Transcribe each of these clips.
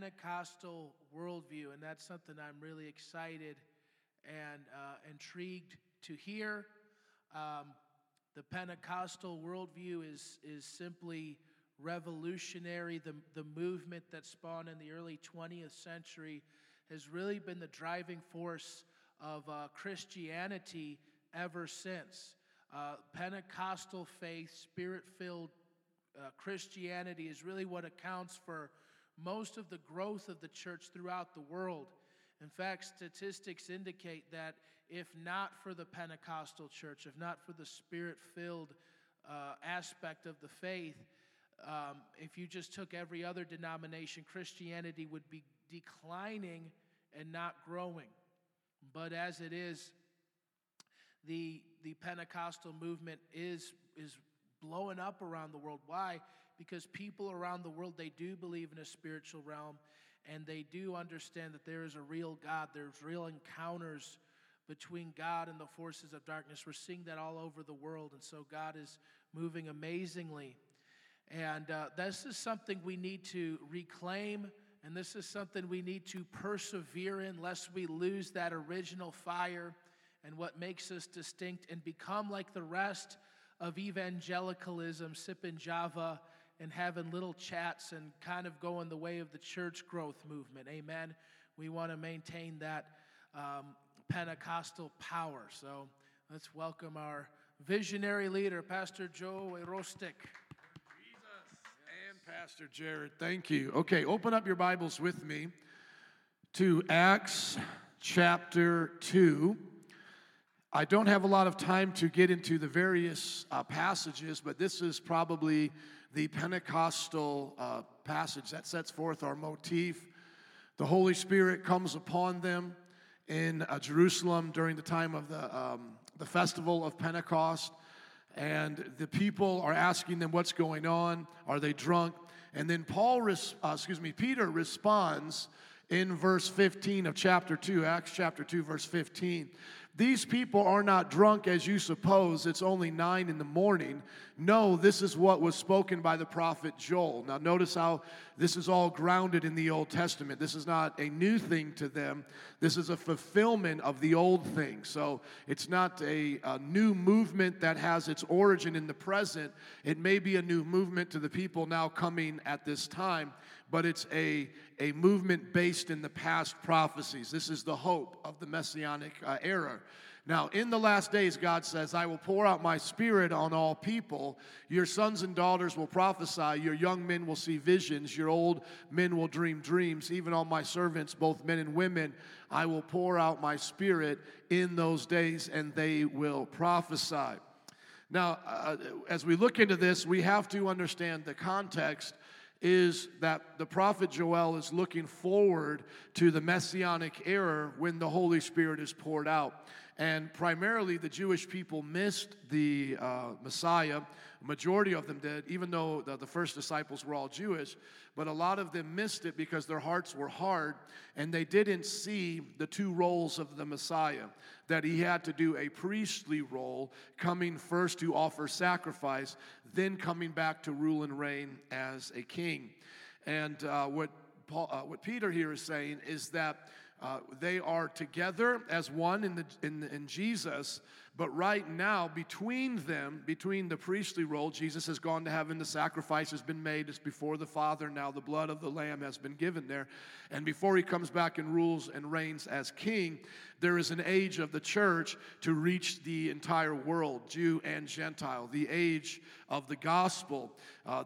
Pentecostal worldview, and that's something I'm really excited and intrigued to hear. The Pentecostal worldview is simply revolutionary. The movement that spawned in the early 20th century has really been the driving force of Christianity ever since. Pentecostal faith, spirit-filled Christianity is really what accounts for most of the growth of the church throughout the world. In fact, statistics indicate that if not for the Pentecostal church, if not for the spirit-filled aspect of the faith, if you just took every other denomination, Christianity would be declining and not growing. But as it is, the Pentecostal movement is blowing up around the world. Why? Because people around the world, they do believe in a spiritual realm, and they do understand that there is a real God. There's real encounters between God and the forces of darkness. We're seeing that all over the world, and so God is moving amazingly. And this is something we need to reclaim, and this is something we need to persevere in, lest we lose that original fire and what makes us distinct and become like the rest of evangelicalism, sipping Java and having little chats and kind of going the way of the church growth movement. Amen. We want to maintain that Pentecostal power. So let's welcome our visionary leader, Pastor Joe Erostick. Jesus and Pastor Jared, thank you. Okay, open up your Bibles with me to Acts chapter 2. I don't have a lot of time to get into the various passages, but this is probably the Pentecostal passage that sets forth our motif. The Holy Spirit comes upon them in Jerusalem during the time of the festival of Pentecost, and the people are asking them what's going on. Are they drunk? And then Peter responds in verse 15 of chapter 2, Acts chapter 2, verse 15. These people are not drunk as you suppose. It's only 9 a.m. No, this is what was spoken by the prophet Joel. Now notice how this is all grounded in the Old Testament. This is not a new thing to them. This is a fulfillment of the old thing. So it's not a new movement that has its origin in the present. It may be a new movement to the people now coming at this time, but it's a movement based in the past prophecies. This is the hope of the Messianic era. Now, in the last days, God says, I will pour out my spirit on all people. Your sons and daughters will prophesy. Your young men will see visions. Your old men will dream dreams. Even on my servants, both men and women, I will pour out my spirit in those days, and they will prophesy. Now, as we look into this, we have to understand the context is that the prophet Joel is looking forward to the Messianic era when the Holy Spirit is poured out. And primarily the Jewish people missed the Messiah. A majority of them did, even though the first disciples were all Jewish. But a lot of them missed it because their hearts were hard and they didn't see the two roles of the Messiah, that he had to do a priestly role, coming first to offer sacrifice, then coming back to rule and reign as a king. And what Peter here is saying is that they are together as one in Jesus, but right now between the priestly role, Jesus has gone to heaven, the sacrifice has been made, it's before the Father, now the blood of the Lamb has been given there, and before he comes back and rules and reigns as king, there is an age of the church to reach the entire world, Jew and Gentile, the age of the gospel,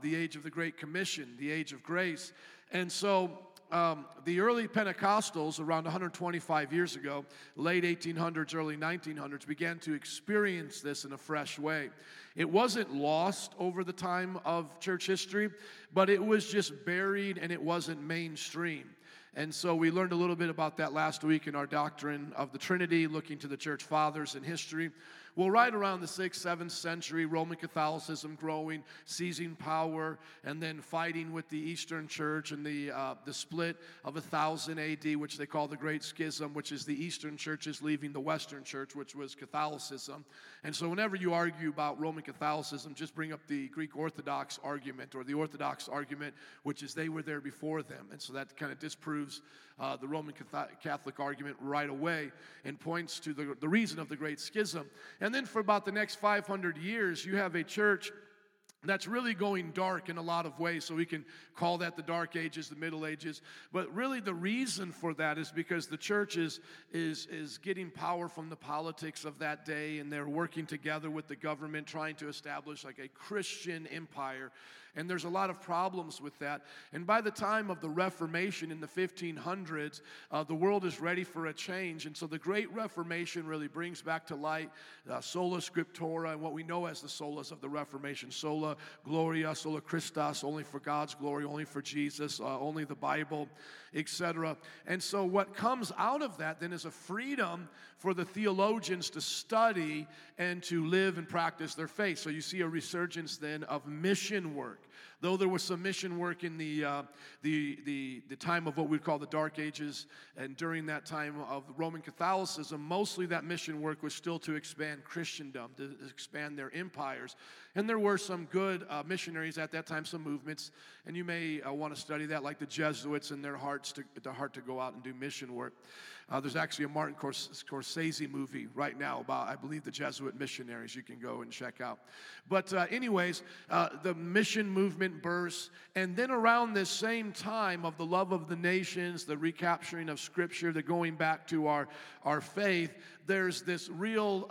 the age of the Great Commission, the age of grace. And so the early Pentecostals, around 125 years ago, late 1800s, early 1900s, began to experience this in a fresh way. It wasn't lost over the time of church history, but it was just buried and it wasn't mainstream. And so we learned a little bit about that last week in our Doctrine of the Trinity, looking to the church fathers in history. Well, right around the 6th, 7th century, Roman Catholicism growing, seizing power, and then fighting with the Eastern Church and the split of 1000 A.D., which they call the Great Schism, which is the Eastern Church is leaving the Western Church, which was Catholicism. And so whenever you argue about Roman Catholicism, just bring up the Greek Orthodox argument or the Orthodox argument, which is they were there before them. And so that kind of disproves the Roman Catholic argument right away and points to the reason of the Great Schism. And then for about the next 500 years, you have a church that's really going dark in a lot of ways, so we can call that the Dark Ages, the Middle Ages. But really the reason for that is because the church is getting power from the politics of that day, and they're working together with the government, trying to establish like a Christian empire. And there's a lot of problems with that. And by the time of the Reformation in the 1500s, the world is ready for a change. And so the Great Reformation really brings back to light sola scriptura and what we know as the solas of the Reformation. Sola Gloria, sola Christus, only for God's glory, only for Jesus, only the Bible, etc. And so what comes out of that then is a freedom for the theologians to study and to live and practice their faith. So you see a resurgence then of mission work. Though there was some mission work in the time of what we'd call the Dark Ages, and during that time of Roman Catholicism, mostly that mission work was still to expand Christendom, to expand their empires. And there were some good missionaries at that time, some movements, and you may want to study that, like the Jesuits and their heart to go out and do mission work. There's actually a Martin Scorsese movie right now about, I believe, the Jesuit missionaries you can go and check out. But anyways, the mission movement bursts, and then around this same time of the love of the nations, the recapturing of Scripture, the going back to our faith, there's this real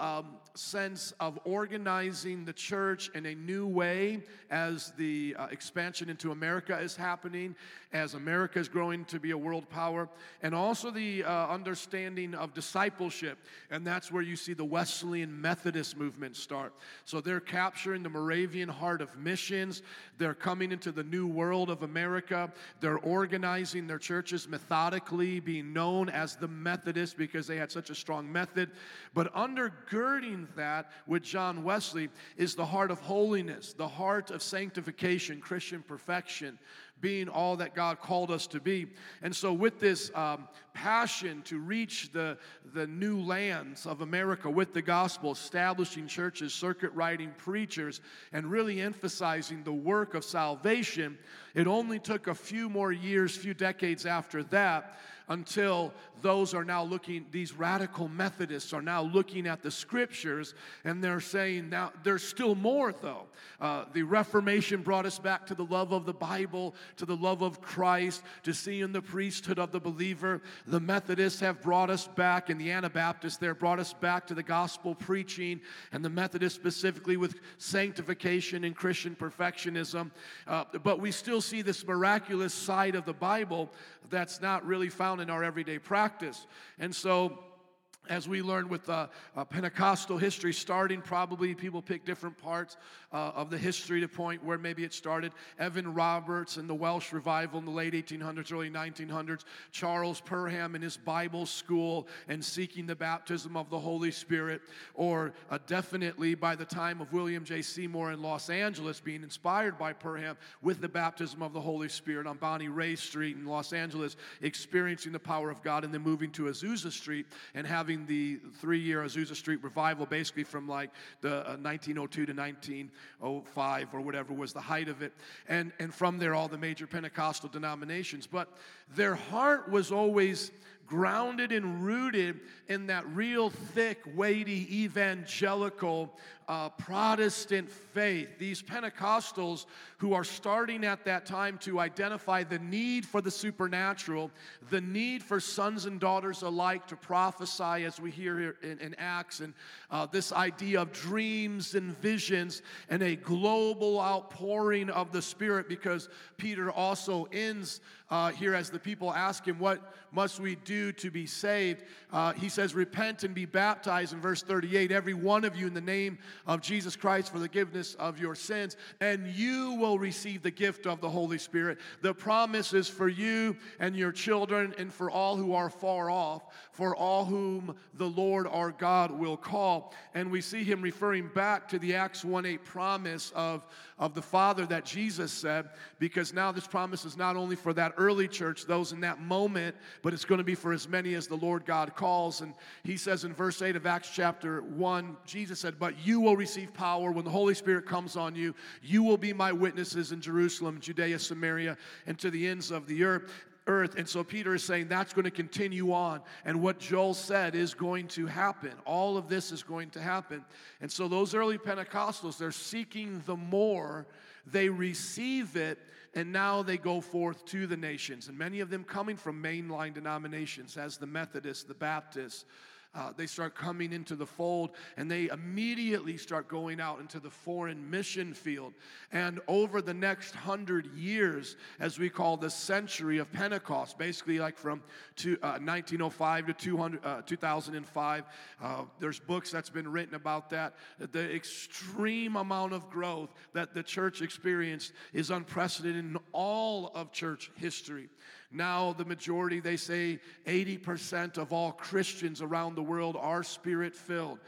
sense of organizing the church in a new way as the expansion into America is happening, as America is growing to be a world power, and also the understanding of discipleship. And that's where you see the Wesleyan Methodist movement start. So they're capturing the Moravian heart of missions. They're coming into the new world of America. They're organizing their churches methodically, being known as the Methodists because they had such a strong method. But undergirding that with John Wesley is the heart of holiness, the heart of sanctification, Christian perfection, being all that God called us to be. And so with this passion to reach the new lands of America with the gospel, establishing churches, circuit riding preachers, and really emphasizing the work of salvation, it only took a few more years, few decades after that, until these radical Methodists are now looking at the Scriptures, and they're saying, now, there's still more, though. The Reformation brought us back to the love of the Bible, to the love of Christ, to seeing the priesthood of the believer. The Methodists have brought us back, and the Anabaptists there brought us back to the gospel preaching, and the Methodists specifically with sanctification and Christian perfectionism. But we still see this miraculous side of the Bible that's not really found in our everyday practice. And so, as we learn with Pentecostal history starting, probably people pick different parts of the history to point where maybe it started. Evan Roberts and the Welsh revival in the late 1800s, early 1900s. Charles Parham and his Bible school and seeking the baptism of the Holy Spirit. Or definitely by the time of William J. Seymour in Los Angeles, being inspired by Parham with the baptism of the Holy Spirit on Bonnie Ray Street in Los Angeles, experiencing the power of God, and then moving to Azusa Street and having the three-year Azusa Street revival, basically from like the 1902 to 1905 or whatever was the height of it. And from there, all the major Pentecostal denominations. But their heart was always grounded and rooted in that real thick, weighty, evangelical Protestant faith. These Pentecostals who are starting at that time to identify the need for the supernatural, the need for sons and daughters alike to prophesy, as we hear here in Acts, and this idea of dreams and visions and a global outpouring of the Spirit, because Peter also ends here as the people ask him, what must we do to be saved? He says, repent and be baptized in verse 38, every one of you in the name of Jesus Christ for the forgiveness of your sins, and you will receive the gift of the Holy Spirit. The promise is for you and your children and for all who are far off, for all whom the Lord our God will call. And we see him referring back to the Acts 1:8 promise of the Father that Jesus said, because now this promise is not only for that early church, those in that moment, but it's going to be for as many as the Lord God calls. And he says in verse 8 of Acts chapter 1, Jesus said, but you will receive power when the Holy Spirit comes on you. You will be my witnesses in Jerusalem, Judea, Samaria, and to the ends of the earth. And so Peter is saying that's going to continue on, and what Joel said is going to happen. All of this is going to happen. And so those early Pentecostals, they're seeking the more, they receive it, and now they go forth to the nations, and many of them coming from mainline denominations as the Methodists, the Baptists. They start coming into the fold, and they immediately start going out into the foreign mission field. And over the next 100 years, as we call the century of Pentecost, basically like from 1905 to 2005, there's books that's been written about that. The extreme amount of growth that the church experienced is unprecedented in all of church history. Now the majority, they say 80% of all Christians around the world are spirit-filled.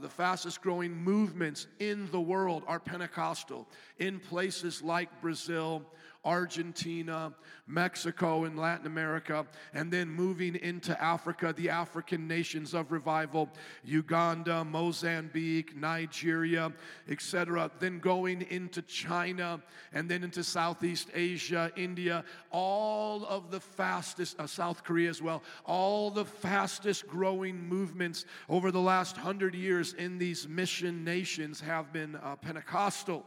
The fastest-growing movements in the world are Pentecostal in places like Brazil, Argentina, Mexico, and Latin America, and then moving into Africa, the African nations of revival, Uganda, Mozambique, Nigeria, etc. Then going into China, and then into Southeast Asia, India, all of the fastest, South Korea as well, all the fastest growing movements over the last 100 years in these mission nations have been Pentecostal.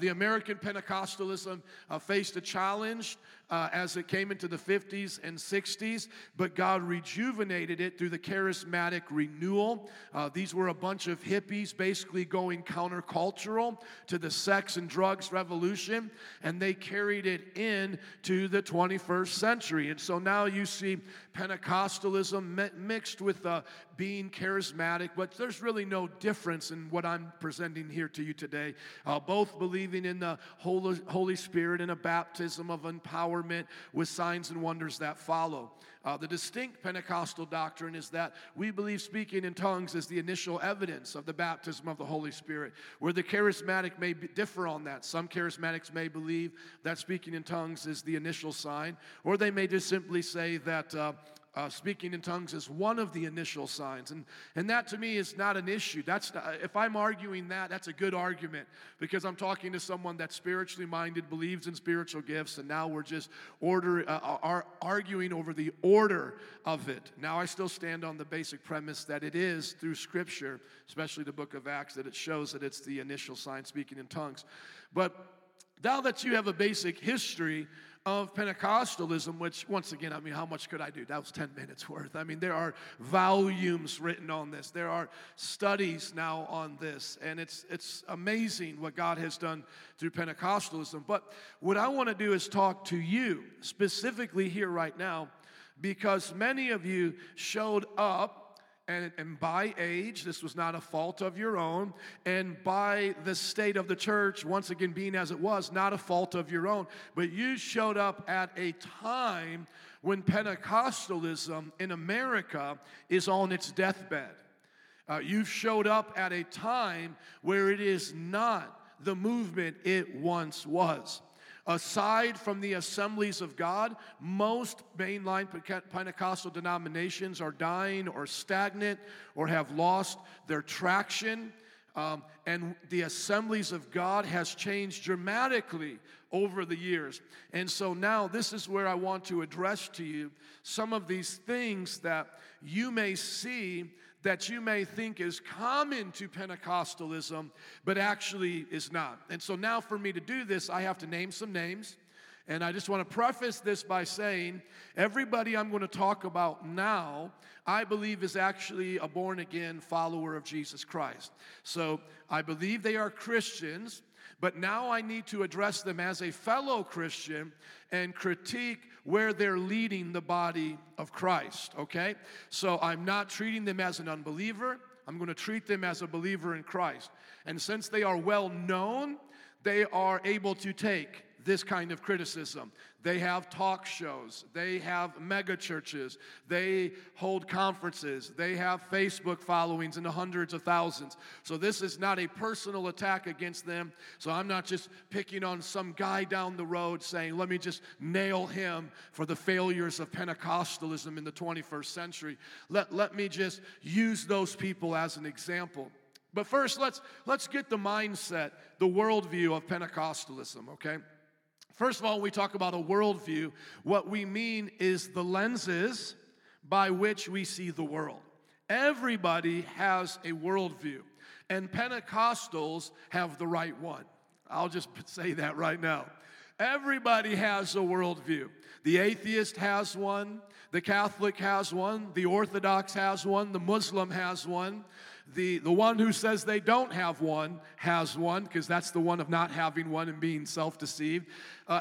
The American Pentecostalism faced a challenge as it came into the 50s and 60s, but God rejuvenated it through the charismatic renewal. These were a bunch of hippies basically going countercultural to the sex and drugs revolution, and they carried it in to the 21st century. And so now you see Pentecostalism mixed with being charismatic, but there's really no difference in what I'm presenting here to you today. Both believing in the Holy Spirit and a baptism of empowerment with signs and wonders that follow. The distinct Pentecostal doctrine is that we believe speaking in tongues is the initial evidence of the baptism of the Holy Spirit, where the charismatic may differ on that. Some charismatics may believe that speaking in tongues is the initial sign, or they may just simply say that speaking in tongues is one of the initial signs. And that to me is not an issue. If I'm arguing that, that's a good argument, because I'm talking to someone that's spiritually minded, believes in spiritual gifts, and now we're just arguing over the order of it. Now I still stand on the basic premise that it is through Scripture, especially the book of Acts, that it shows that it's the initial sign, speaking in tongues. But now that you have a basic history of Pentecostalism, which, once again, I mean, how much could I do? That was 10 minutes worth. I mean, there are volumes written on this. There are studies now on this, and it's amazing what God has done through Pentecostalism. But what I want to do is talk to you specifically here right now, because many of you showed up, and by age, this was not a fault of your own, and by the state of the church, once again being as it was, not a fault of your own, but you showed up at a time when Pentecostalism in America is on its deathbed. You've showed up at a time where it is not the movement it once was. Aside from the Assemblies of God, most mainline Pentecostal denominations are dying or stagnant or have lost their traction. And the Assemblies of God has changed dramatically over the years. And so now this is where I want to address to you some of these things that you may see that you may think is common to Pentecostalism, but actually is not. And so now for me to do this, I have to name some names. And I just want to preface this by saying, everybody I'm going to talk about now, I believe is actually a born-again follower of Jesus Christ. So I believe they are Christians, but now I need to address them as a fellow Christian and critique where they're leading the body of Christ, okay? So I'm not treating them as an unbeliever. I'm going to treat them as a believer in Christ. And since they are well known, they are able to take this kind of criticism. They have talk shows. They have mega churches. They hold conferences. They have Facebook followings in the hundreds of thousands. So this is not a personal attack against them. So I'm not just picking on some guy down the road saying, let me just nail him for the failures of Pentecostalism in the 21st century. Let me just use those people as an example. But first, let's get the mindset, the worldview of Pentecostalism, okay? First of all, when we talk about a worldview, what we mean is the lenses by which we see the world. Everybody has a worldview, and Pentecostals have the right one. I'll just say that right now. Everybody has a worldview. The atheist has one. The Catholic has one. The Orthodox has one. The Muslim has one. The one who says they don't have one has one, because that's the one of not having one and being self-deceived.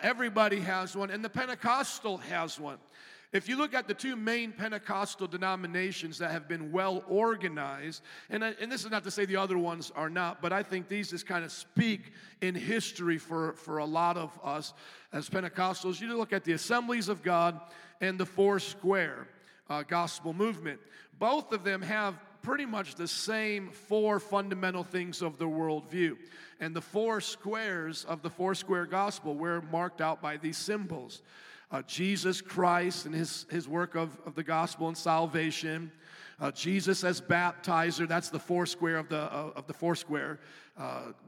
Everybody has one, and the Pentecostal has one. If you look at the two main Pentecostal denominations that have been well organized, and this is not to say the other ones are not, but I think these just kind of speak in history for a lot of us as Pentecostals. You look at the Assemblies of God and the Four Square Gospel Movement. Both of them have pretty much the same four fundamental things of the worldview. And the four squares of the Four Square Gospel were marked out by these symbols. Jesus Christ and his work of the gospel and salvation. Jesus as baptizer, that's the four square of the Four Square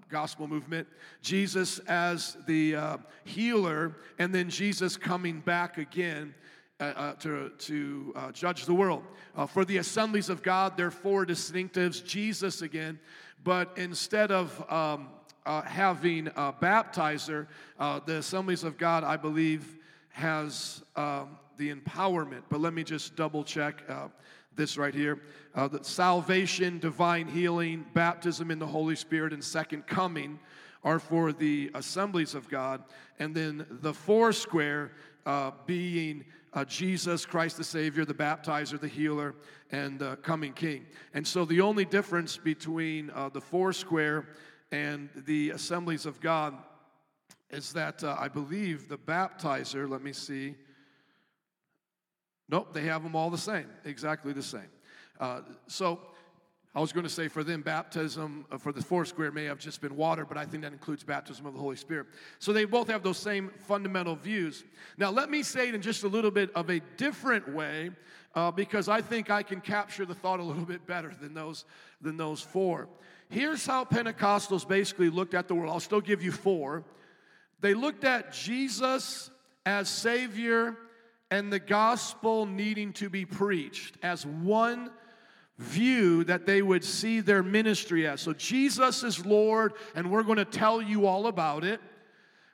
Gospel Movement. Jesus as the healer, and then Jesus coming back again to judge the world. For the Assemblies of God, there are four distinctives, Jesus again, but instead of having a baptizer, the Assemblies of God, I believe, has the empowerment. But let me just double check this right here. The salvation, divine healing, baptism in the Holy Spirit, and second coming are for the Assemblies of God. And then the Four Square being Jesus Christ the Savior, the baptizer, the healer, and the coming King. And so the only difference between the Four Square and the Assemblies of God is that I believe the baptizer, let me see. Nope, they have them all the same, exactly the same. So I was going to say for them baptism for the Four Square may have just been water, but I think that includes baptism of the Holy Spirit. So they both have those same fundamental views. Now let me say it in just a little bit of a different way, because I think I can capture the thought a little bit better than those four. Here's how Pentecostals basically looked at the world. I'll still give you four. They looked at Jesus as Savior and the gospel needing to be preached as one view that they would see their ministry as. So Jesus is Lord, and we're going to tell you all about it.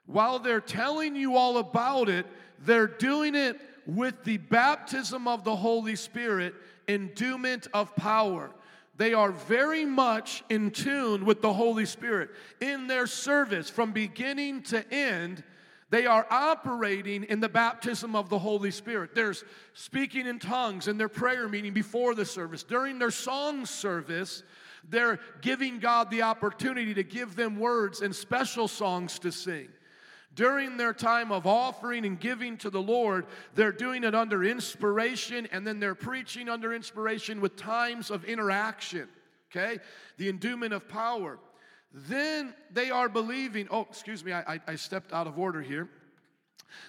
While they're telling you all about it, they're doing it with the baptism of the Holy Spirit, endowment of power. They are very much in tune with the Holy Spirit. In their service, from beginning to end, they are operating in the baptism of the Holy Spirit. There's speaking in tongues in their prayer meeting before the service. During their song service, they're giving God the opportunity to give them words and special songs to sing. During their time of offering and giving to the Lord, they're doing it under inspiration, and then they're preaching under inspiration with times of interaction, okay? The endowment of power. Then they are believing, I stepped out of order here.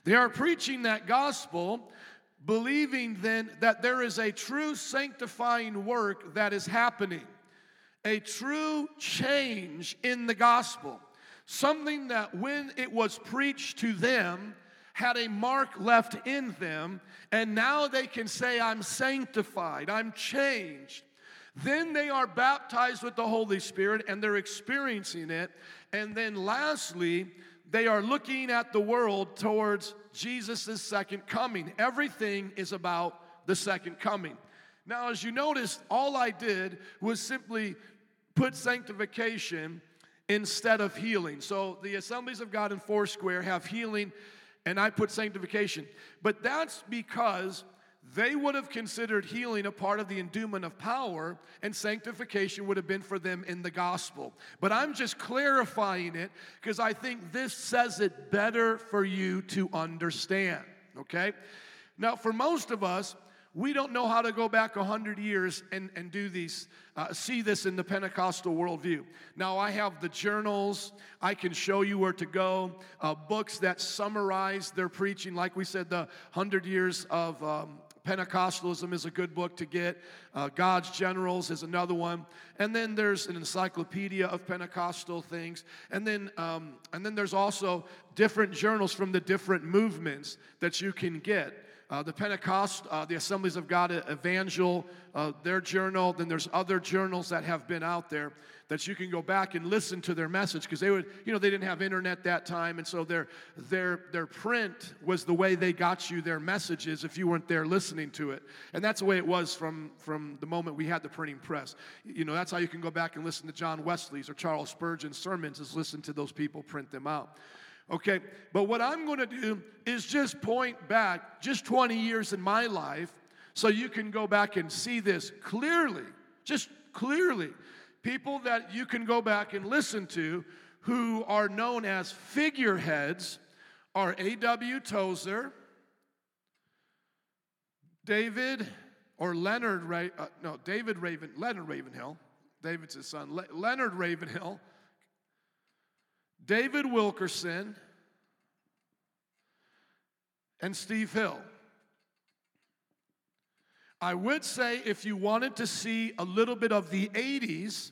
They are preaching that gospel, believing then that there is a true sanctifying work that is happening, a true change in the gospel. Something that when it was preached to them had a mark left in them, and now they can say, I'm sanctified, I'm changed. Then they are baptized with the Holy Spirit, and they're experiencing it. And then lastly, they are looking at the world towards Jesus' second coming. Everything is about the second coming. Now, as you noticed, all I did was simply put sanctification instead of healing. So the Assemblies of God in Four Square have healing and I put sanctification. But that's because they would have considered healing a part of the endowment of power, and sanctification would have been for them in the gospel. But I'm just clarifying it because I think this says it better for you to understand, okay? Now, for most of us, we don't know how to go back 100 years and do these, see this in the Pentecostal worldview. Now, I have the journals. I can show you where to go. Books that summarize their preaching. Like we said, the 100 years of Pentecostalism is a good book to get. God's Generals is another one. And then there's an encyclopedia of Pentecostal things. And then there's also different journals from the different movements that you can get. The Pentecost, the Assemblies of God Evangel, their journal. Then there's other journals that have been out there that you can go back and listen to their message, because they would, you know, they didn't have internet that time, and so their print was the way they got you their messages if you weren't there listening to it. And that's the way it was from the moment we had the printing press. You know, that's how you can go back and listen to John Wesley's or Charles Spurgeon's sermons, is listen to those people print them out. Okay, but what I'm going to do is just point back just 20 years in my life so you can go back and see this clearly, just clearly. People that you can go back and listen to who are known as figureheads are A.W. Tozer, Leonard Ravenhill, David's his son, Leonard Ravenhill, David Wilkerson, and Steve Hill. I would say if you wanted to see a little bit of the 80s,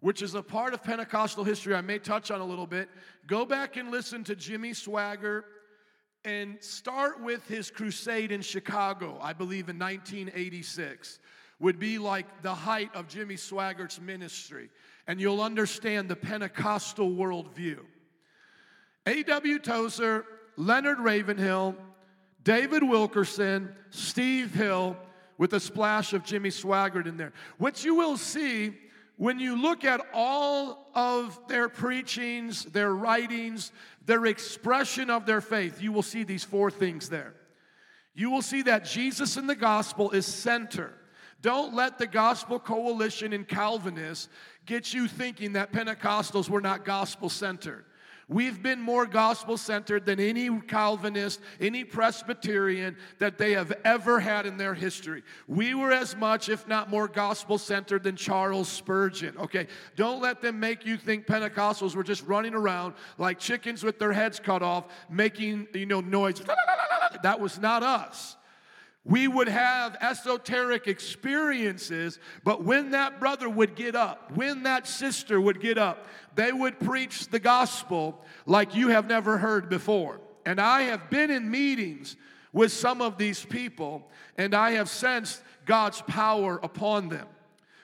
which is a part of Pentecostal history I may touch on a little bit, go back and listen to Jimmy Swaggart and start with his crusade in Chicago, I believe in 1986. Would be like the height of Jimmy Swaggart's ministry. And you'll understand the Pentecostal worldview. A.W. Tozer, Leonard Ravenhill, David Wilkerson, Steve Hill, with a splash of Jimmy Swaggart in there. What you will see when you look at all of their preachings, their writings, their expression of their faith, you will see these four things there. You will see that Jesus in the gospel is center. Don't let the gospel coalition and Calvinists get you thinking that Pentecostals were not gospel-centered. We've been more gospel-centered than any Calvinist, any Presbyterian that they have ever had in their history. We were as much, if not more, gospel-centered than Charles Spurgeon, okay? Don't let them make you think Pentecostals were just running around like chickens with their heads cut off, making, you know, noise. That was not us. We would have esoteric experiences, but when that brother would get up, when that sister would get up, they would preach the gospel like you have never heard before. And I have been in meetings with some of these people, and I have sensed God's power upon them.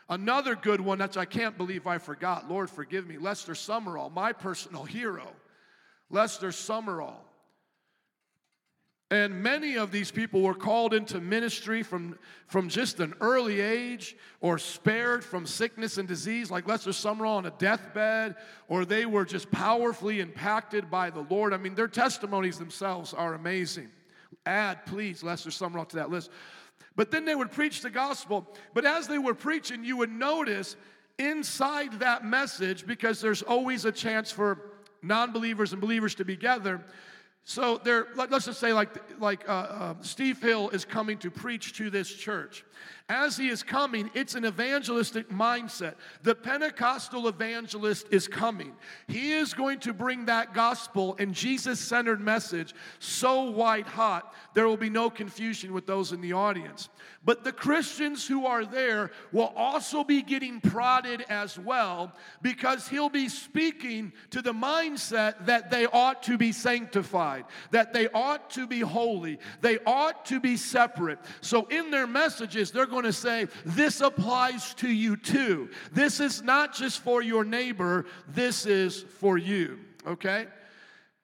Another good one that I can't believe I forgot, Lord forgive me, Lester Sumrall, my personal hero, Lester Sumrall. And many of these people were called into ministry from just an early age, or spared from sickness and disease, like Lester Sumrall on a deathbed, or they were just powerfully impacted by the Lord. I mean, their testimonies themselves are amazing. Add, please, Lester Sumrall to that list. But then they would preach the gospel. But as they were preaching, you would notice inside that message, because there's always a chance for non-believers and believers to be gathered. So let's just say Steve Hill is coming to preach to this church. As he is coming, it's an evangelistic mindset. The Pentecostal evangelist is coming. He is going to bring that gospel and Jesus-centered message so white hot, there will be no confusion with those in the audience. But the Christians who are there will also be getting prodded as well, because he'll be speaking to the mindset that they ought to be sanctified, that they ought to be holy, they ought to be separate. So in their messages, they're going to say, this applies to you too. This is not just for your neighbor, this is for you, okay?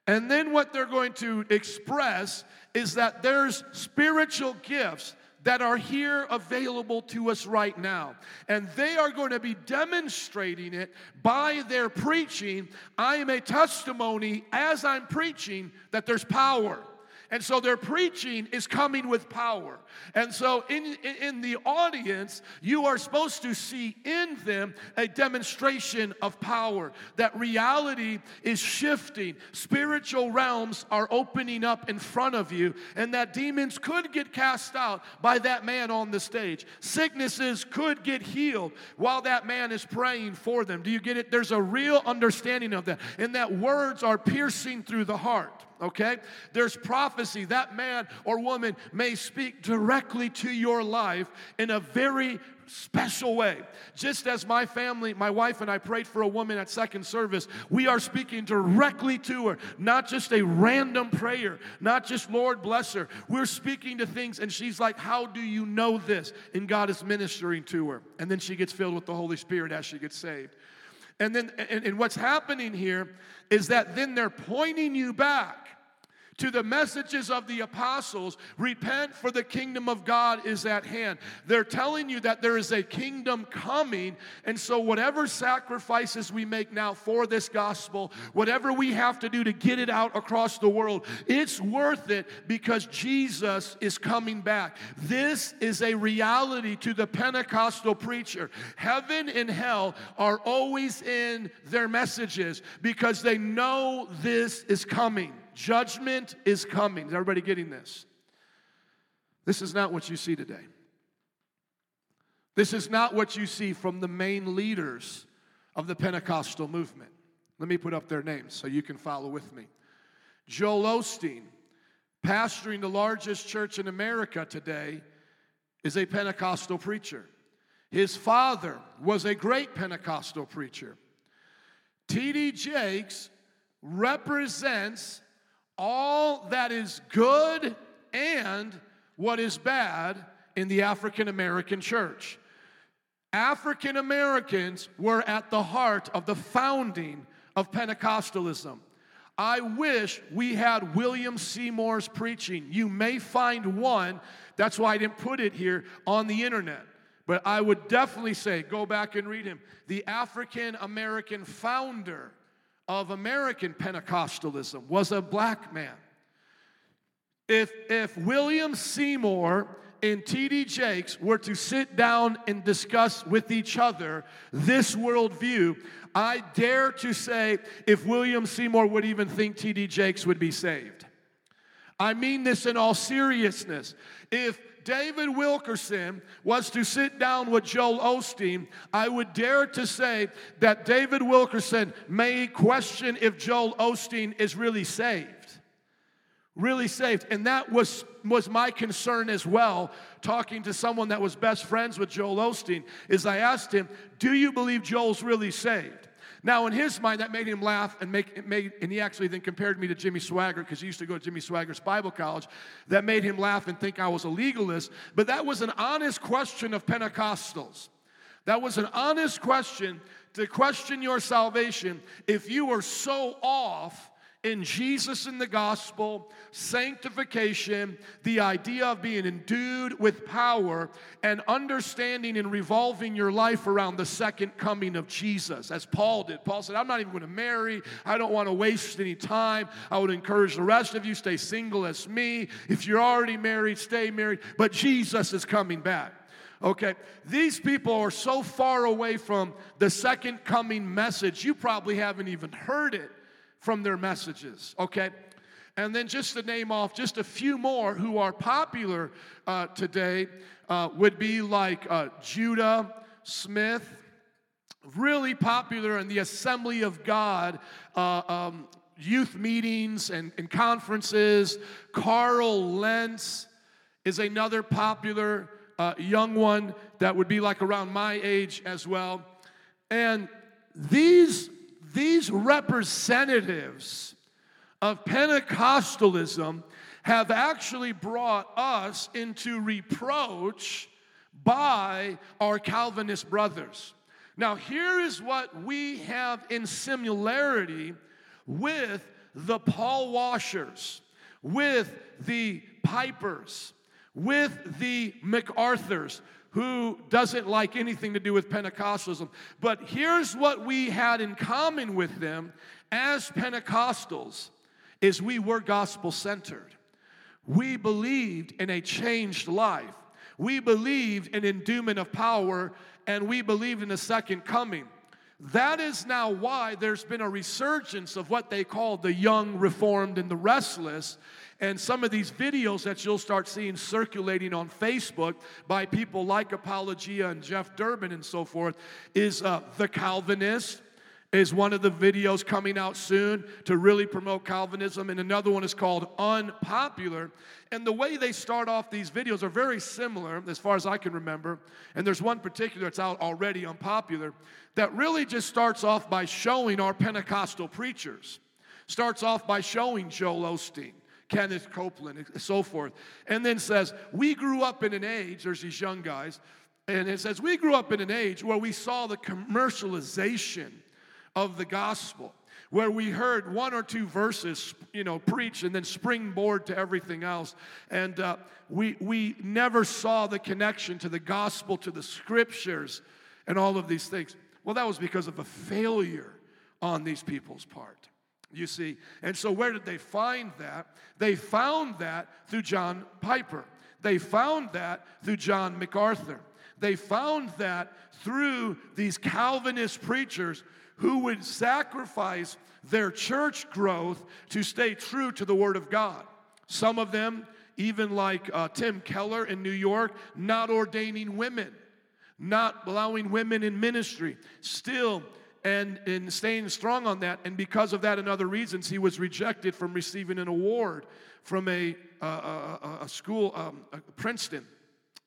And then what they're going to express is that there's spiritual gifts that are here available to us right now. And they are going to be demonstrating it by their preaching. I am a testimony as I'm preaching that there's power. And so their preaching is coming with power. And so in the audience, you are supposed to see in them a demonstration of power, that reality is shifting. Spiritual realms are opening up in front of you, and that demons could get cast out by that man on the stage. Sicknesses could get healed while that man is praying for them. Do you get it? There's a real understanding of that, and that words are piercing through the heart. Okay? There's prophecy. That man or woman may speak directly to your life in a very special way. Just as my family, my wife and I prayed for a woman at second service, we are speaking directly to her, not just a random prayer, not just Lord bless her. We're speaking to things and she's like, how do you know this? And God is ministering to her. And then she gets filled with the Holy Spirit as she gets saved. And then, and what's happening here is that then they're pointing you back to the messages of the apostles, repent for the kingdom of God is at hand. They're telling you that there is a kingdom coming, and so whatever sacrifices we make now for this gospel, whatever we have to do to get it out across the world, it's worth it because Jesus is coming back. This is a reality to the Pentecostal preacher. Heaven and hell are always in their messages because they know this is coming. Judgment is coming. Is everybody getting this? This is not what you see today. This is not what you see from the main leaders of the Pentecostal movement. Let me put up their names so you can follow with me. Joel Osteen, pastoring the largest church in America today, is a Pentecostal preacher. His father was a great Pentecostal preacher. T.D. Jakes represents all that is good and what is bad in the African American church. African Americans were at the heart of the founding of Pentecostalism. I wish we had William Seymour's preaching. You may find one, that's why I didn't put it here, on the internet. But I would definitely say, go back and read him. The African American founder of American Pentecostalism was a black man. If William Seymour and T.D. Jakes were to sit down and discuss with each other this worldview, I dare to say if William Seymour would even think T.D. Jakes would be saved. I mean this in all seriousness. If David Wilkerson was to sit down with Joel Osteen, I would dare to say that David Wilkerson may question if Joel Osteen is really saved. Really saved. And that was my concern as well, talking to someone that was best friends with Joel Osteen, is I asked him, do you believe Joel's really saved? Now, in his mind, that made him laugh, and he actually then compared me to Jimmy Swaggart because he used to go to Jimmy Swaggart's Bible college. That made him laugh and think I was a legalist. But that was an honest question of Pentecostals. That was an honest question to question your salvation if you were so off in Jesus and the gospel, sanctification, the idea of being endued with power, and understanding and revolving your life around the second coming of Jesus, as Paul did. Paul said, I'm not even going to marry. I don't want to waste any time. I would encourage the rest of you, stay single as me. If you're already married, stay married. But Jesus is coming back. Okay, these people are so far away from the second coming message, you probably haven't even heard it from their messages, okay? And then just to name off just a few more who are popular today would be like Judah Smith, really popular in the Assembly of God youth meetings and conferences. Carl Lentz is another popular young one that would be like around my age as well. And these representatives of Pentecostalism have actually brought us into reproach by our Calvinist brothers. Now, here is what we have in similarity with the Paul Washers, with the Pipers, with the MacArthurs, who doesn't like anything to do with Pentecostalism. But here's what we had in common with them as Pentecostals, is we were gospel-centered. We believed in a changed life. We believed in endowment of power, and we believed in the second coming. That is now why there's been a resurgence of what they call the young, reformed, and the restless. And some of these videos that you'll start seeing circulating on Facebook by people like Apologia and Jeff Durbin and so forth is the Calvinist. Is one of the videos coming out soon to really promote Calvinism, and another one is called Unpopular. And the way they start off these videos are very similar, as far as I can remember, and there's one particular that's out already, Unpopular, that really just starts off by showing our Pentecostal preachers. Starts off by showing Joel Osteen, Kenneth Copeland, and so forth, and then says, we grew up in an age, there's these young guys, and it says, we grew up in an age where we saw the commercialization of the gospel, where we heard one or two verses, preach and then springboard to everything else. And we never saw the connection to the gospel, to the scriptures, and all of these things. Well, that was because of a failure on these people's part, you see. And so where did they find that? They found that through John Piper. They found that through John MacArthur. They found that through these Calvinist preachers who would sacrifice their church growth to stay true to the Word of God. Some of them, even like Tim Keller in New York, not ordaining women, not allowing women in ministry, still and staying strong on that. And because of that and other reasons, he was rejected from receiving an award from a school, Princeton.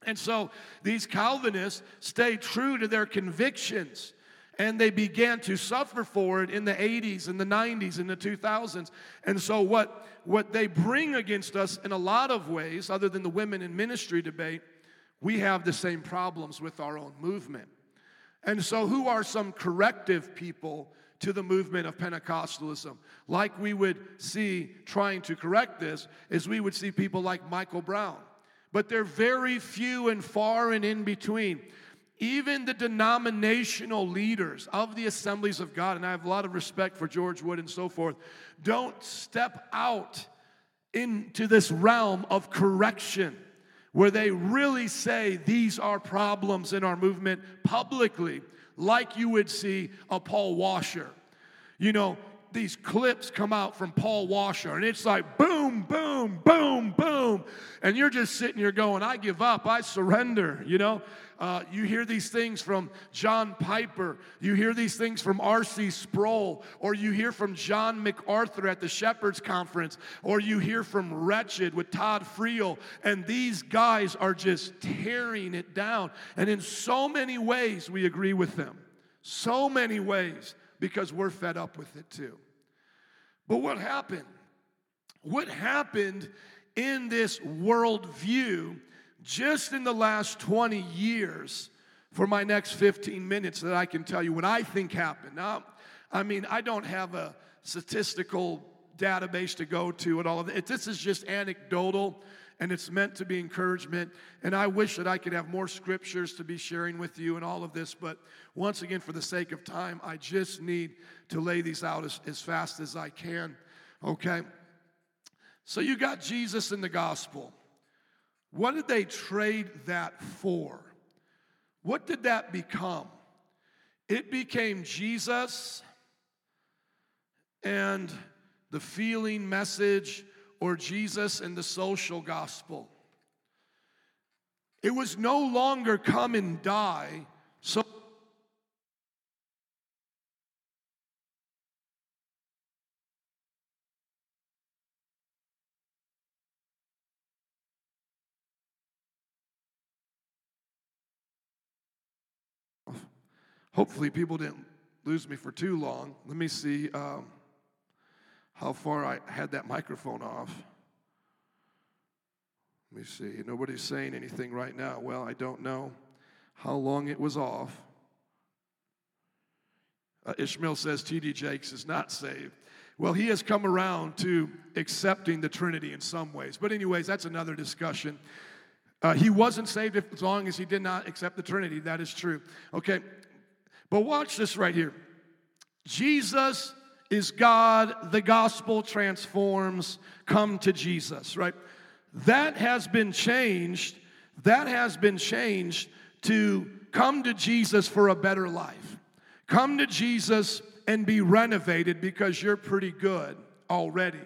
And so these Calvinists stayed true to their convictions. And they began to suffer for it in the 80s, in the 90s, in the 2000s. And so what they bring against us in a lot of ways, other than the women in ministry debate, we have the same problems with our own movement. And so who are some corrective people to the movement of Pentecostalism? Like we would see trying to correct this is we would see people like Michael Brown. But they're very few and far and in between. Even the denominational leaders of the Assemblies of God, and I have a lot of respect for George Wood and so forth, don't step out into this realm of correction where they really say these are problems in our movement publicly, like you would see a Paul Washer. These clips come out from Paul Washer, and it's like boom, boom, boom, boom. And you're just sitting here going, I give up, I surrender, You hear these things from John Piper. You hear these things from R.C. Sproul. Or you hear from John MacArthur at the Shepherd's Conference. Or you hear from Wretched with Todd Friel. And these guys are just tearing it down. And in so many ways, we agree with them. So many ways. Because we're fed up with it too. But what happened? What happened in this worldview just in the last 20 years for my next 15 minutes that I can tell you what I think happened? Now, I don't have a statistical database to go to and all of it. This is just anecdotal, and it's meant to be encouragement. And I wish that I could have more scriptures to be sharing with you and all of this. But once again, for the sake of time, I just need to lay these out as fast as I can. Okay? So you got Jesus in the gospel. What did they trade that for? What did that become? It became Jesus and the feeling message, or Jesus and the social gospel. It was no longer come and die, so hopefully people didn't lose me for too long. Let me see how far I had that microphone off. Let me see. Nobody's saying anything right now. Well, I don't know how long it was off. Ishmael says T.D. Jakes is not saved. Well, he has come around to accepting the Trinity in some ways. But anyways, that's another discussion. He wasn't saved as long as he did not accept the Trinity. That is true. Okay, but watch this right here. Jesus is God. The gospel transforms. Come to Jesus, right? That has been changed. That has been changed to come to Jesus for a better life. Come to Jesus and be renovated because you're pretty good already.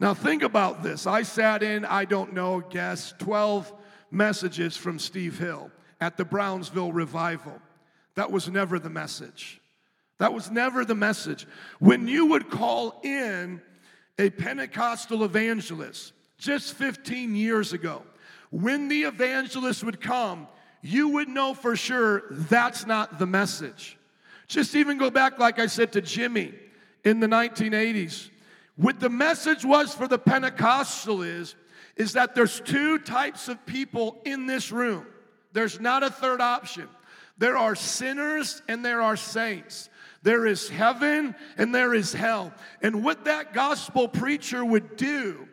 Now think about this. I sat in, I don't know, guess, 12 messages from Steve Hill at the Brownsville revival. That was never the message. That was never the message. When you would call in a Pentecostal evangelist just 15 years ago, when the evangelist would come, you would know for sure that's not the message. Just even go back, like I said, to Jimmy in the 1980s. What the message was for the Pentecostal is that there's two types of people in this room. There's not a third option. There are sinners and there are saints. There is heaven and there is hell. And what that gospel preacher would do,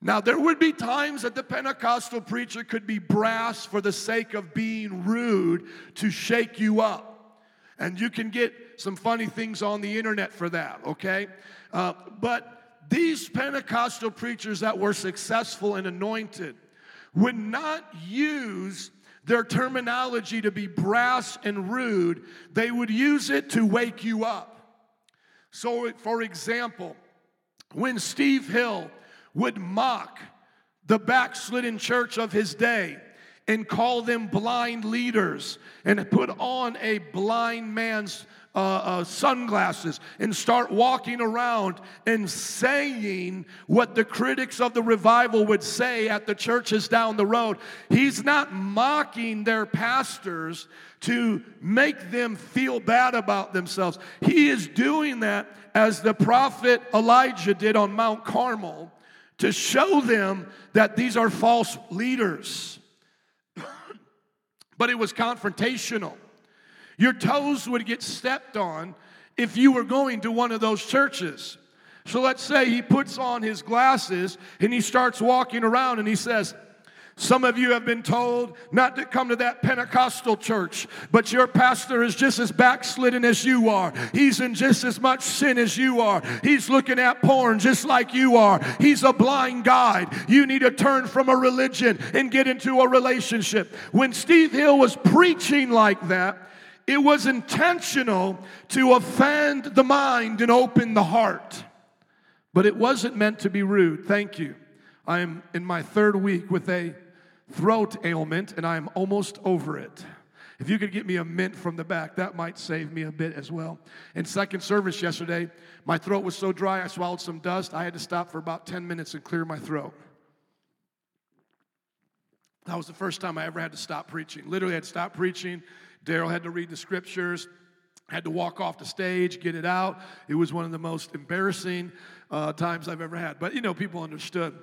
now there would be times that the Pentecostal preacher could be brass for the sake of being rude to shake you up. And you can get some funny things on the internet for that, okay? But these Pentecostal preachers that were successful and anointed would not use their terminology to be brass and rude. They would use it to wake you up. So, for example, when Steve Hill would mock the backslidden church of his day and call them blind leaders and put on a blind man's sunglasses and start walking around and saying what the critics of the revival would say at the churches down the road. He's not mocking their pastors to make them feel bad about themselves. He is doing that as the prophet Elijah did on Mount Carmel to show them that these are false leaders. But it was confrontational. Your toes would get stepped on if you were going to one of those churches. So let's say he puts on his glasses and he starts walking around and he says, some of you have been told not to come to that Pentecostal church, but your pastor is just as backslidden as you are. He's in just as much sin as you are. He's looking at porn just like you are. He's a blind guide. You need to turn from a religion and get into a relationship. When Steve Hill was preaching like that, it was intentional to offend the mind and open the heart. But it wasn't meant to be rude. Thank you. I am in my third week with a throat ailment, and I am almost over it. If you could get me a mint from the back, that might save me a bit as well. In second service yesterday, my throat was so dry, I swallowed some dust. I had to stop for about 10 minutes and clear my throat. That was the first time I ever had to stop preaching. Literally, I had to stop preaching. Daryl had to read the scriptures. Had to walk off the stage, get it out. It was one of the most embarrassing times I've ever had. But, you know, people understood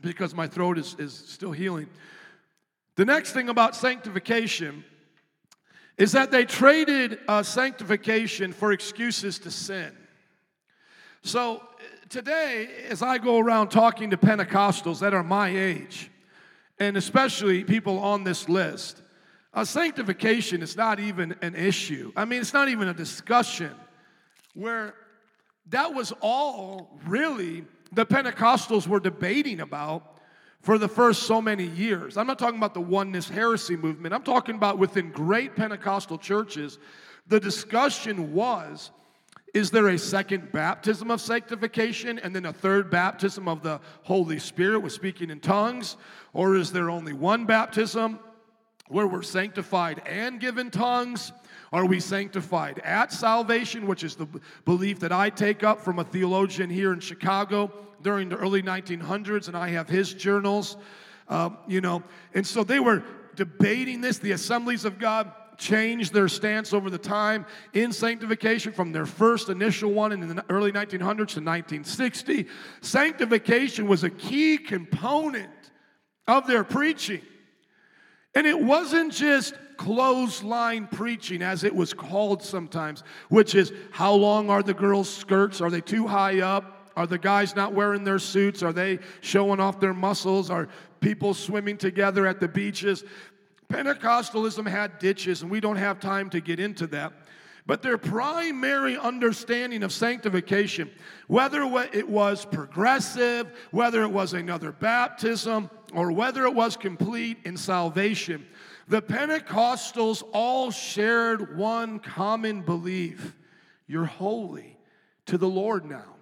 because my throat is still healing. The next thing about sanctification is that they traded sanctification for excuses to sin. So today, as I go around talking to Pentecostals that are my age, and especially people on this list, sanctification is not even an issue. I mean, it's not even a discussion where that was all really the Pentecostals were debating about for the first so many years. I'm not talking about the oneness heresy movement. I'm talking about within great Pentecostal churches, the discussion was, is there a second baptism of sanctification and then a third baptism of the Holy Spirit with speaking in tongues? Or is there only one baptism where we're sanctified and given tongues? Are we sanctified at salvation, which is the belief that I take up from a theologian here in Chicago during the early 1900s, and I have his journals, And so they were debating this. The Assemblies of God changed their stance over the time in sanctification from their first initial one in the early 1900s to 1960. Sanctification was a key component of their preaching. And it wasn't just clothesline preaching, as it was called sometimes, which is how long are the girls' skirts? Are they too high up? Are the guys not wearing their suits? Are they showing off their muscles? Are people swimming together at the beaches. Pentecostalism had ditches, and we don't have time to get into that. But their primary understanding of sanctification, whether it was progressive, whether it was another baptism, or whether it was complete in salvation, the Pentecostals all shared one common belief: you're holy to the Lord now.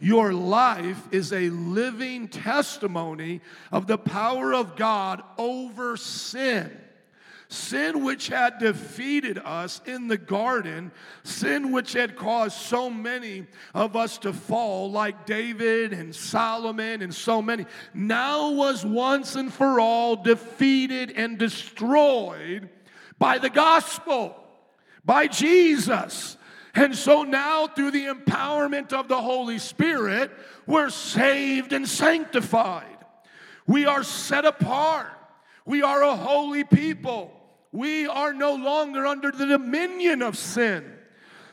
Your life is a living testimony of the power of God over sin. Sin which had defeated us in the garden, sin which had caused so many of us to fall, like David and Solomon and so many, now was once and for all defeated and destroyed by the gospel, by Jesus. And so now, through the empowerment of the Holy Spirit, we're saved and sanctified. We are set apart. We are a holy people. We are no longer under the dominion of sin.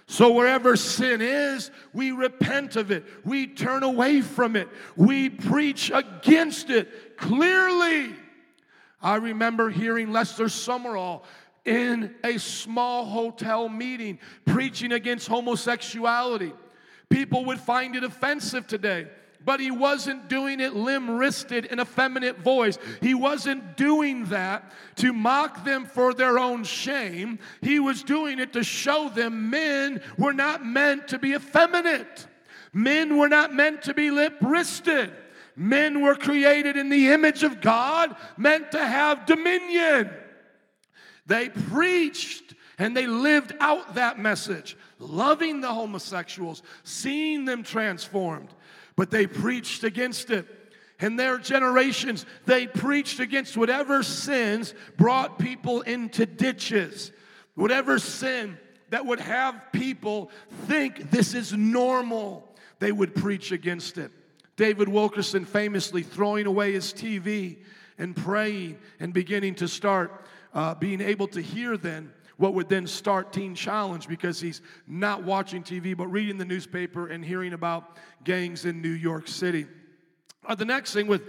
So wherever sin is, we repent of it. We turn away from it. We preach against it clearly. I remember hearing Lester Sumrall in a small hotel meeting preaching against homosexuality. People would find it offensive today. But he wasn't doing it limp-wristed in effeminate voice. He wasn't doing that to mock them for their own shame. He was doing it to show them men were not meant to be effeminate. Men were not meant to be limp-wristed. Men were created in the image of God, meant to have dominion. They preached and they lived out that message, loving the homosexuals, seeing them transformed. But they preached against it. In their generations, they preached against whatever sins brought people into ditches. Whatever sin that would have people think this is normal, they would preach against it. David Wilkerson famously throwing away his TV and praying and beginning to start being able to hear then what would then start Teen Challenge, because he's not watching TV but reading the newspaper and hearing about gangs in New York City. The next thing with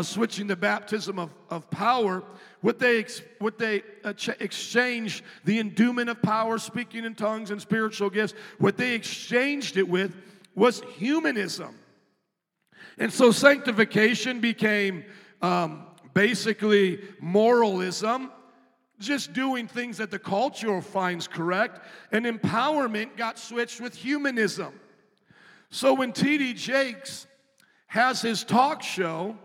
switching the baptism of power, what they exchanged the endowment of power, speaking in tongues and spiritual gifts, what they exchanged it with was humanism. And so sanctification became basically moralism, just doing things that the culture finds correct, and empowerment got switched with humanism. So when T.D. Jakes has his talk show,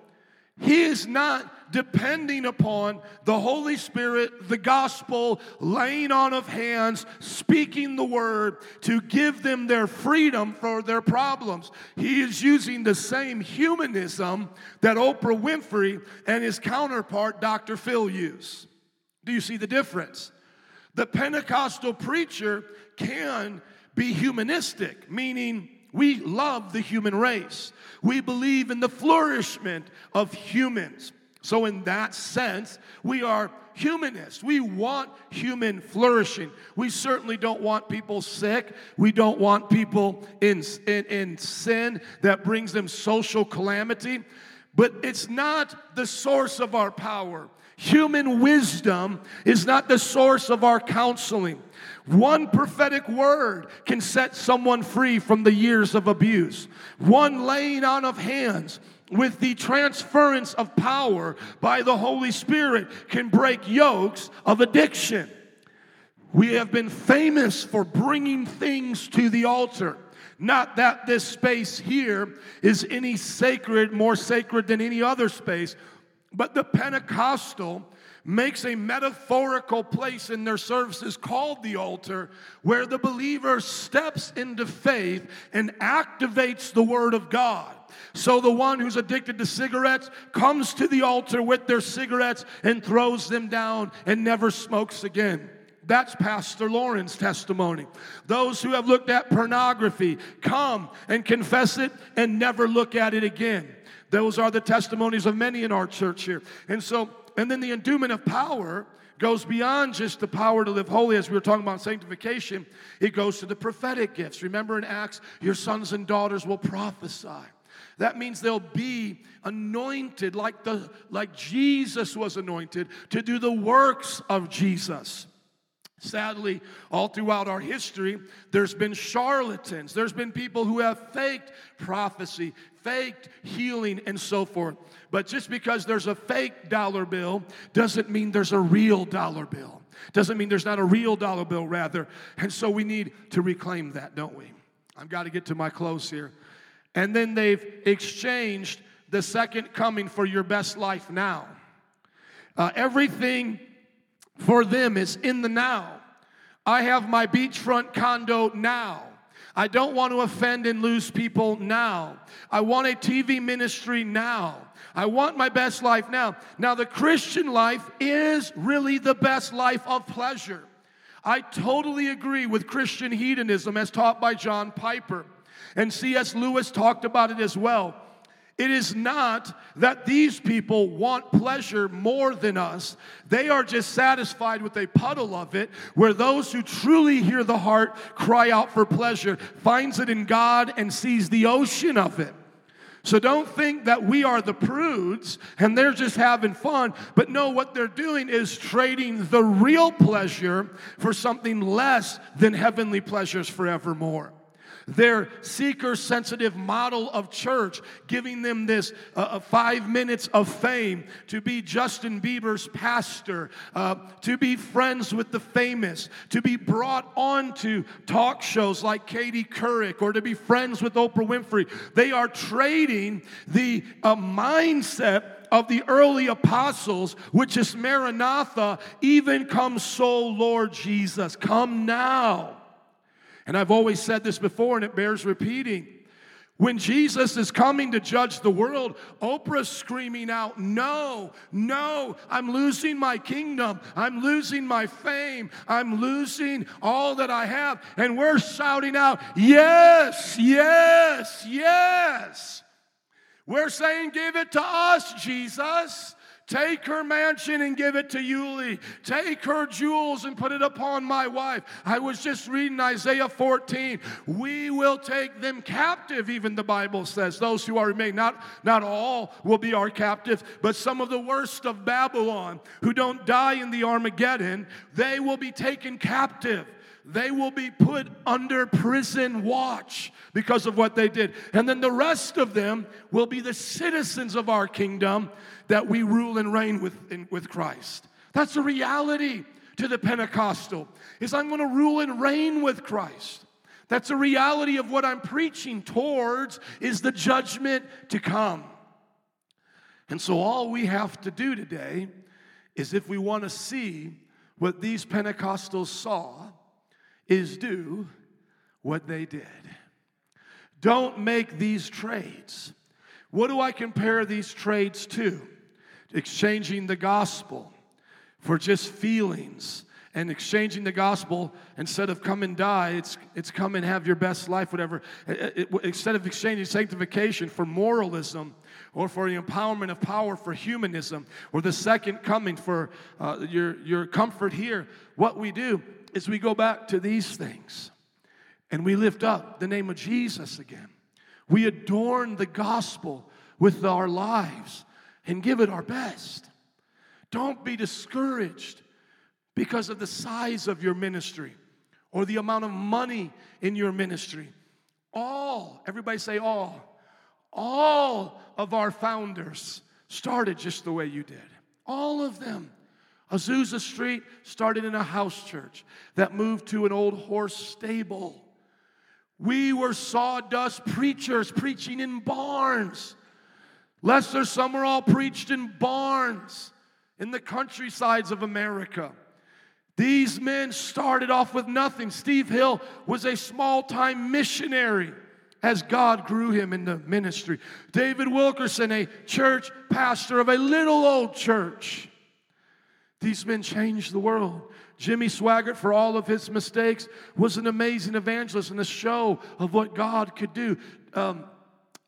he is not depending upon the Holy Spirit, the gospel, laying on of hands, speaking the word to give them their freedom for their problems. He is using the same humanism that Oprah Winfrey and his counterpart, Dr. Phil, use. Do you see the difference? The Pentecostal preacher can be humanistic, meaning we love the human race. We believe in the flourishment of humans. So in that sense, we are humanists. We want human flourishing. We certainly don't want people sick. We don't want people in sin that brings them social calamity. But it's not the source of our power. Human wisdom is not the source of our counseling. One prophetic word can set someone free from the years of abuse. One laying on of hands with the transference of power by the Holy Spirit can break yokes of addiction. We have been famous for bringing things to the altar. Not that this space here is any sacred, more sacred than any other space, but the Pentecostal makes a metaphorical place in their services called the altar, where the believer steps into faith and activates the Word of God. So the one who's addicted to cigarettes comes to the altar with their cigarettes and throws them down and never smokes again. That's Pastor Lauren's testimony. Those who have looked at pornography come and confess it and never look at it again. Those are the testimonies of many in our church here. And then the endowment of power goes beyond just the power to live holy, as we were talking about sanctification. It goes to the prophetic gifts. Remember in Acts, your sons and daughters will prophesy. That means they'll be anointed like Jesus was anointed to do the works of Jesus. Sadly, all throughout our history, there's been charlatans. There's been people who have faked prophecy, faked healing, and so forth. But just because there's a fake dollar bill doesn't mean there's a real dollar bill. Doesn't mean there's not a real dollar bill, rather. And so we need to reclaim that, don't we? I've got to get to my close here. And then they've exchanged the second coming for your best life now. Everything for them is in the now. I have my beachfront condo now. I don't want to offend and lose people now. I want a TV ministry now. I want my best life now. Now, the Christian life is really the best life of pleasure. I totally agree with Christian hedonism as taught by John Piper. And C.S. Lewis talked about it as well. It is not that these people want pleasure more than us. They are just satisfied with a puddle of it, where those who truly hear the heart cry out for pleasure finds it in God and sees the ocean of it. So don't think that we are the prudes and they're just having fun. But no, what they're doing is trading the real pleasure for something less than heavenly pleasures forevermore. Their seeker-sensitive model of church, giving them this 5 minutes of fame, to be Justin Bieber's pastor, to be friends with the famous, to be brought on to talk shows like Katie Couric, or to be friends with Oprah Winfrey. They are trading the mindset of the early apostles, which is Maranatha, even come soul, Lord Jesus, come now. And I've always said this before, and it bears repeating. When Jesus is coming to judge the world, Oprah's screaming out, "No, no, I'm losing my kingdom. I'm losing my fame. I'm losing all that I have." And we're shouting out, "Yes, yes, yes." We're saying, "Give it to us, Jesus. Take her mansion and give it to Yuli. Take her jewels and put it upon my wife." I was just reading Isaiah 14. We will take them captive, even the Bible says. Those who are remain, not all will be our captives, but some of the worst of Babylon who don't die in the Armageddon, they will be taken captive. They will be put under prison watch because of what they did. And then the rest of them will be the citizens of our kingdom that we rule and reign with Christ. That's the reality to the Pentecostal, is I'm going to rule and reign with Christ. That's the reality of what I'm preaching towards, is the judgment to come. And so all we have to do today is, if we want to see what these Pentecostals saw, is do what they did. Don't make these trades. What do I compare these trades to? Exchanging the gospel for just feelings, and exchanging the gospel, instead of come and die, it's come and have your best life, whatever. Instead of exchanging sanctification for moralism, or for the empowerment of power for humanism, or the second coming for your comfort here, what we do is we go back to these things and we lift up the name of Jesus again. We adorn the gospel with our lives and give it our best. Don't be discouraged because of the size of your ministry or the amount of money in your ministry. All, everybody say all of our founders started just the way you did. All of them. Azusa Street started in a house church that moved to an old horse stable. We were sawdust preachers preaching in barns. Lester Sumrall preached in barns in the countrysides of America. These men started off with nothing. Steve Hill was a small-time missionary as God grew him in the ministry. David Wilkerson, a church pastor of a little old church. These men changed the world. Jimmy Swaggart, for all of his mistakes, was an amazing evangelist and a show of what God could do.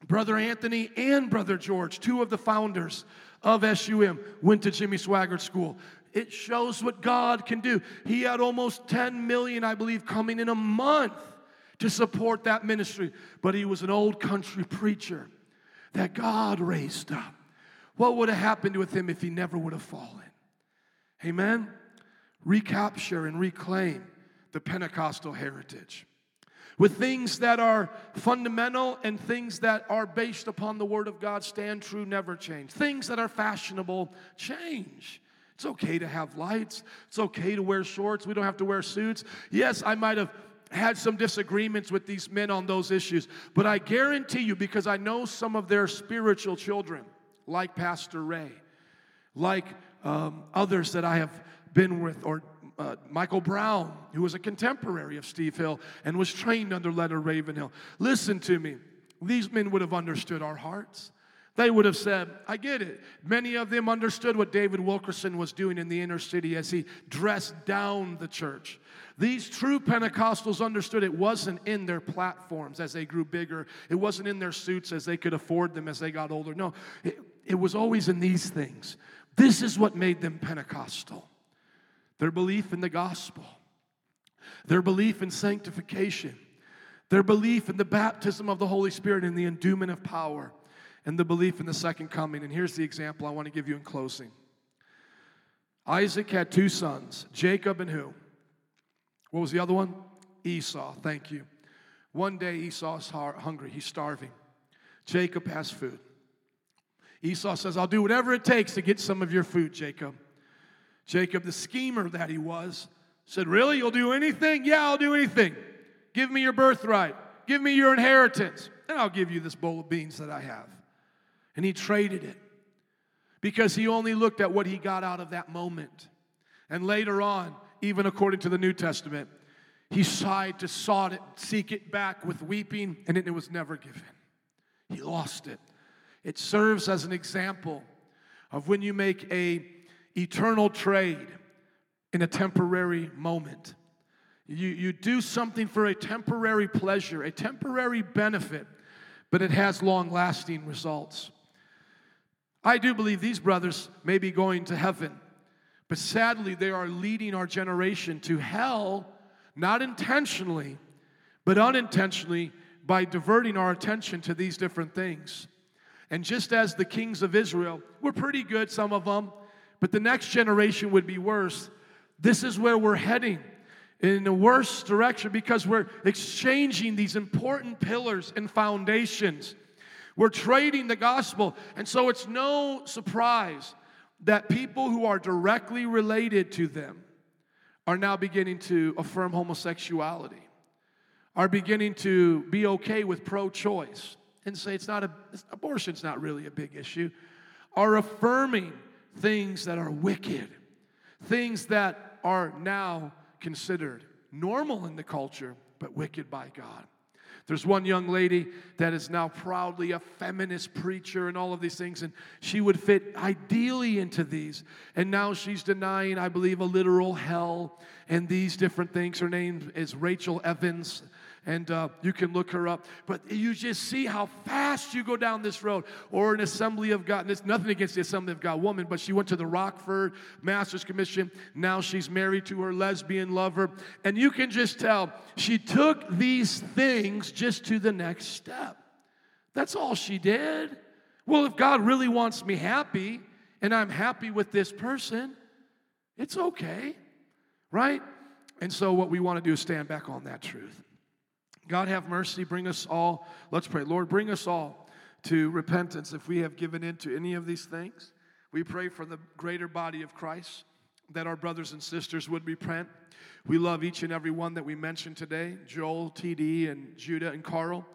Brother Anthony and Brother George, two of the founders of SUM, went to Jimmy Swaggart School. It shows what God can do. He had almost 10 million, I believe, coming in a month to support that ministry. But he was an old country preacher that God raised up. What would have happened with him if he never would have fallen? Amen? Recapture and reclaim the Pentecostal heritage with things that are fundamental and things that are based upon the Word of God, stand true, never change. Things that are fashionable, change. It's okay to have lights. It's okay to wear shorts. We don't have to wear suits. Yes, I might have had some disagreements with these men on those issues, but I guarantee you, because I know some of their spiritual children, like Pastor Ray, like others that I have been with, or Michael Brown, who was a contemporary of Steve Hill and was trained under Leonard Ravenhill. Listen to me. These men would have understood our hearts. They would have said, I get it. Many of them understood what David Wilkerson was doing in the inner city as he dressed down the church. These true Pentecostals understood it wasn't in their platforms as they grew bigger. It wasn't in their suits as they could afford them as they got older. No, it was always in these things. This is what made them Pentecostal. Their belief in the gospel, their belief in sanctification, their belief in the baptism of the Holy Spirit and the endowment of power, and the belief in the second coming. And here's the example I want to give you in closing. Isaac had two sons, Jacob and who? What was the other one? Esau, thank you. One day Esau's hungry, he's starving. Jacob has food. Esau says, I'll do whatever it takes to get some of your food, Jacob. Jacob, the schemer that he was, said, really? You'll do anything? Yeah, I'll do anything. Give me your birthright. Give me your inheritance. And I'll give you this bowl of beans that I have. And he traded it because he only looked at what he got out of that moment. And later on, even according to the New Testament, he sighed to seek it back with weeping, and it was never given. He lost it. It serves as an example of when you make a eternal trade in a temporary moment. You do something for a temporary pleasure, a temporary benefit, but it has long-lasting results. I do believe these brothers may be going to heaven, but sadly they are leading our generation to hell, not intentionally, but unintentionally by diverting our attention to these different things. And just as the kings of Israel were pretty good, some of them, but the next generation would be worse. This is where we're heading, in the worst direction, because we're exchanging these important pillars and foundations. We're trading the gospel. And so it's no surprise that people who are directly related to them are now beginning to affirm homosexuality, are beginning to be okay with pro-choice and say abortion's not really a big issue, are affirming things that are wicked, things that are now considered normal in the culture, but wicked by God. There's one young lady that is now proudly a feminist preacher and all of these things, and she would fit ideally into these. And now she's denying, I believe, a literal hell and these different things. Her name is Rachel Evans, and you can look her up. But you just see how fast you go down this road. Or an Assembly of God, and it's nothing against the Assembly of God woman, but she went to the Rockford Master's Commission. Now she's married to her lesbian lover. And you can just tell she took these things just to the next step. That's all she did. Well, if God really wants me happy, and I'm happy with this person, it's okay, right? And so what we want to do is stand back on that truth. God have mercy, bring us all, let's pray. Lord, bring us all to repentance if we have given in to any of these things. We pray for the greater body of Christ, that our brothers and sisters would repent. We love each and every one that we mentioned today, Joel, T.D., and Judah, and Carl.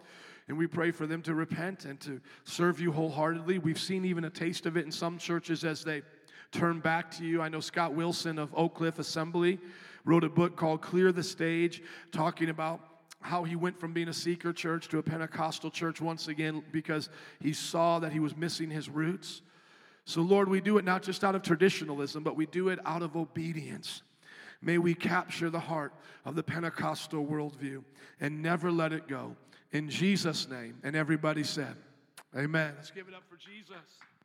And we pray for them to repent and to serve you wholeheartedly. We've seen even a taste of it in some churches as they turn back to you. I know Scott Wilson of Oak Cliff Assembly wrote a book called Clear the Stage, talking about how he went from being a seeker church to a Pentecostal church once again because he saw that he was missing his roots. So, Lord, we do it not just out of traditionalism, but we do it out of obedience. May we capture the heart of the Pentecostal worldview and never let it go. In Jesus' name, and everybody said, amen. Let's give it up for Jesus.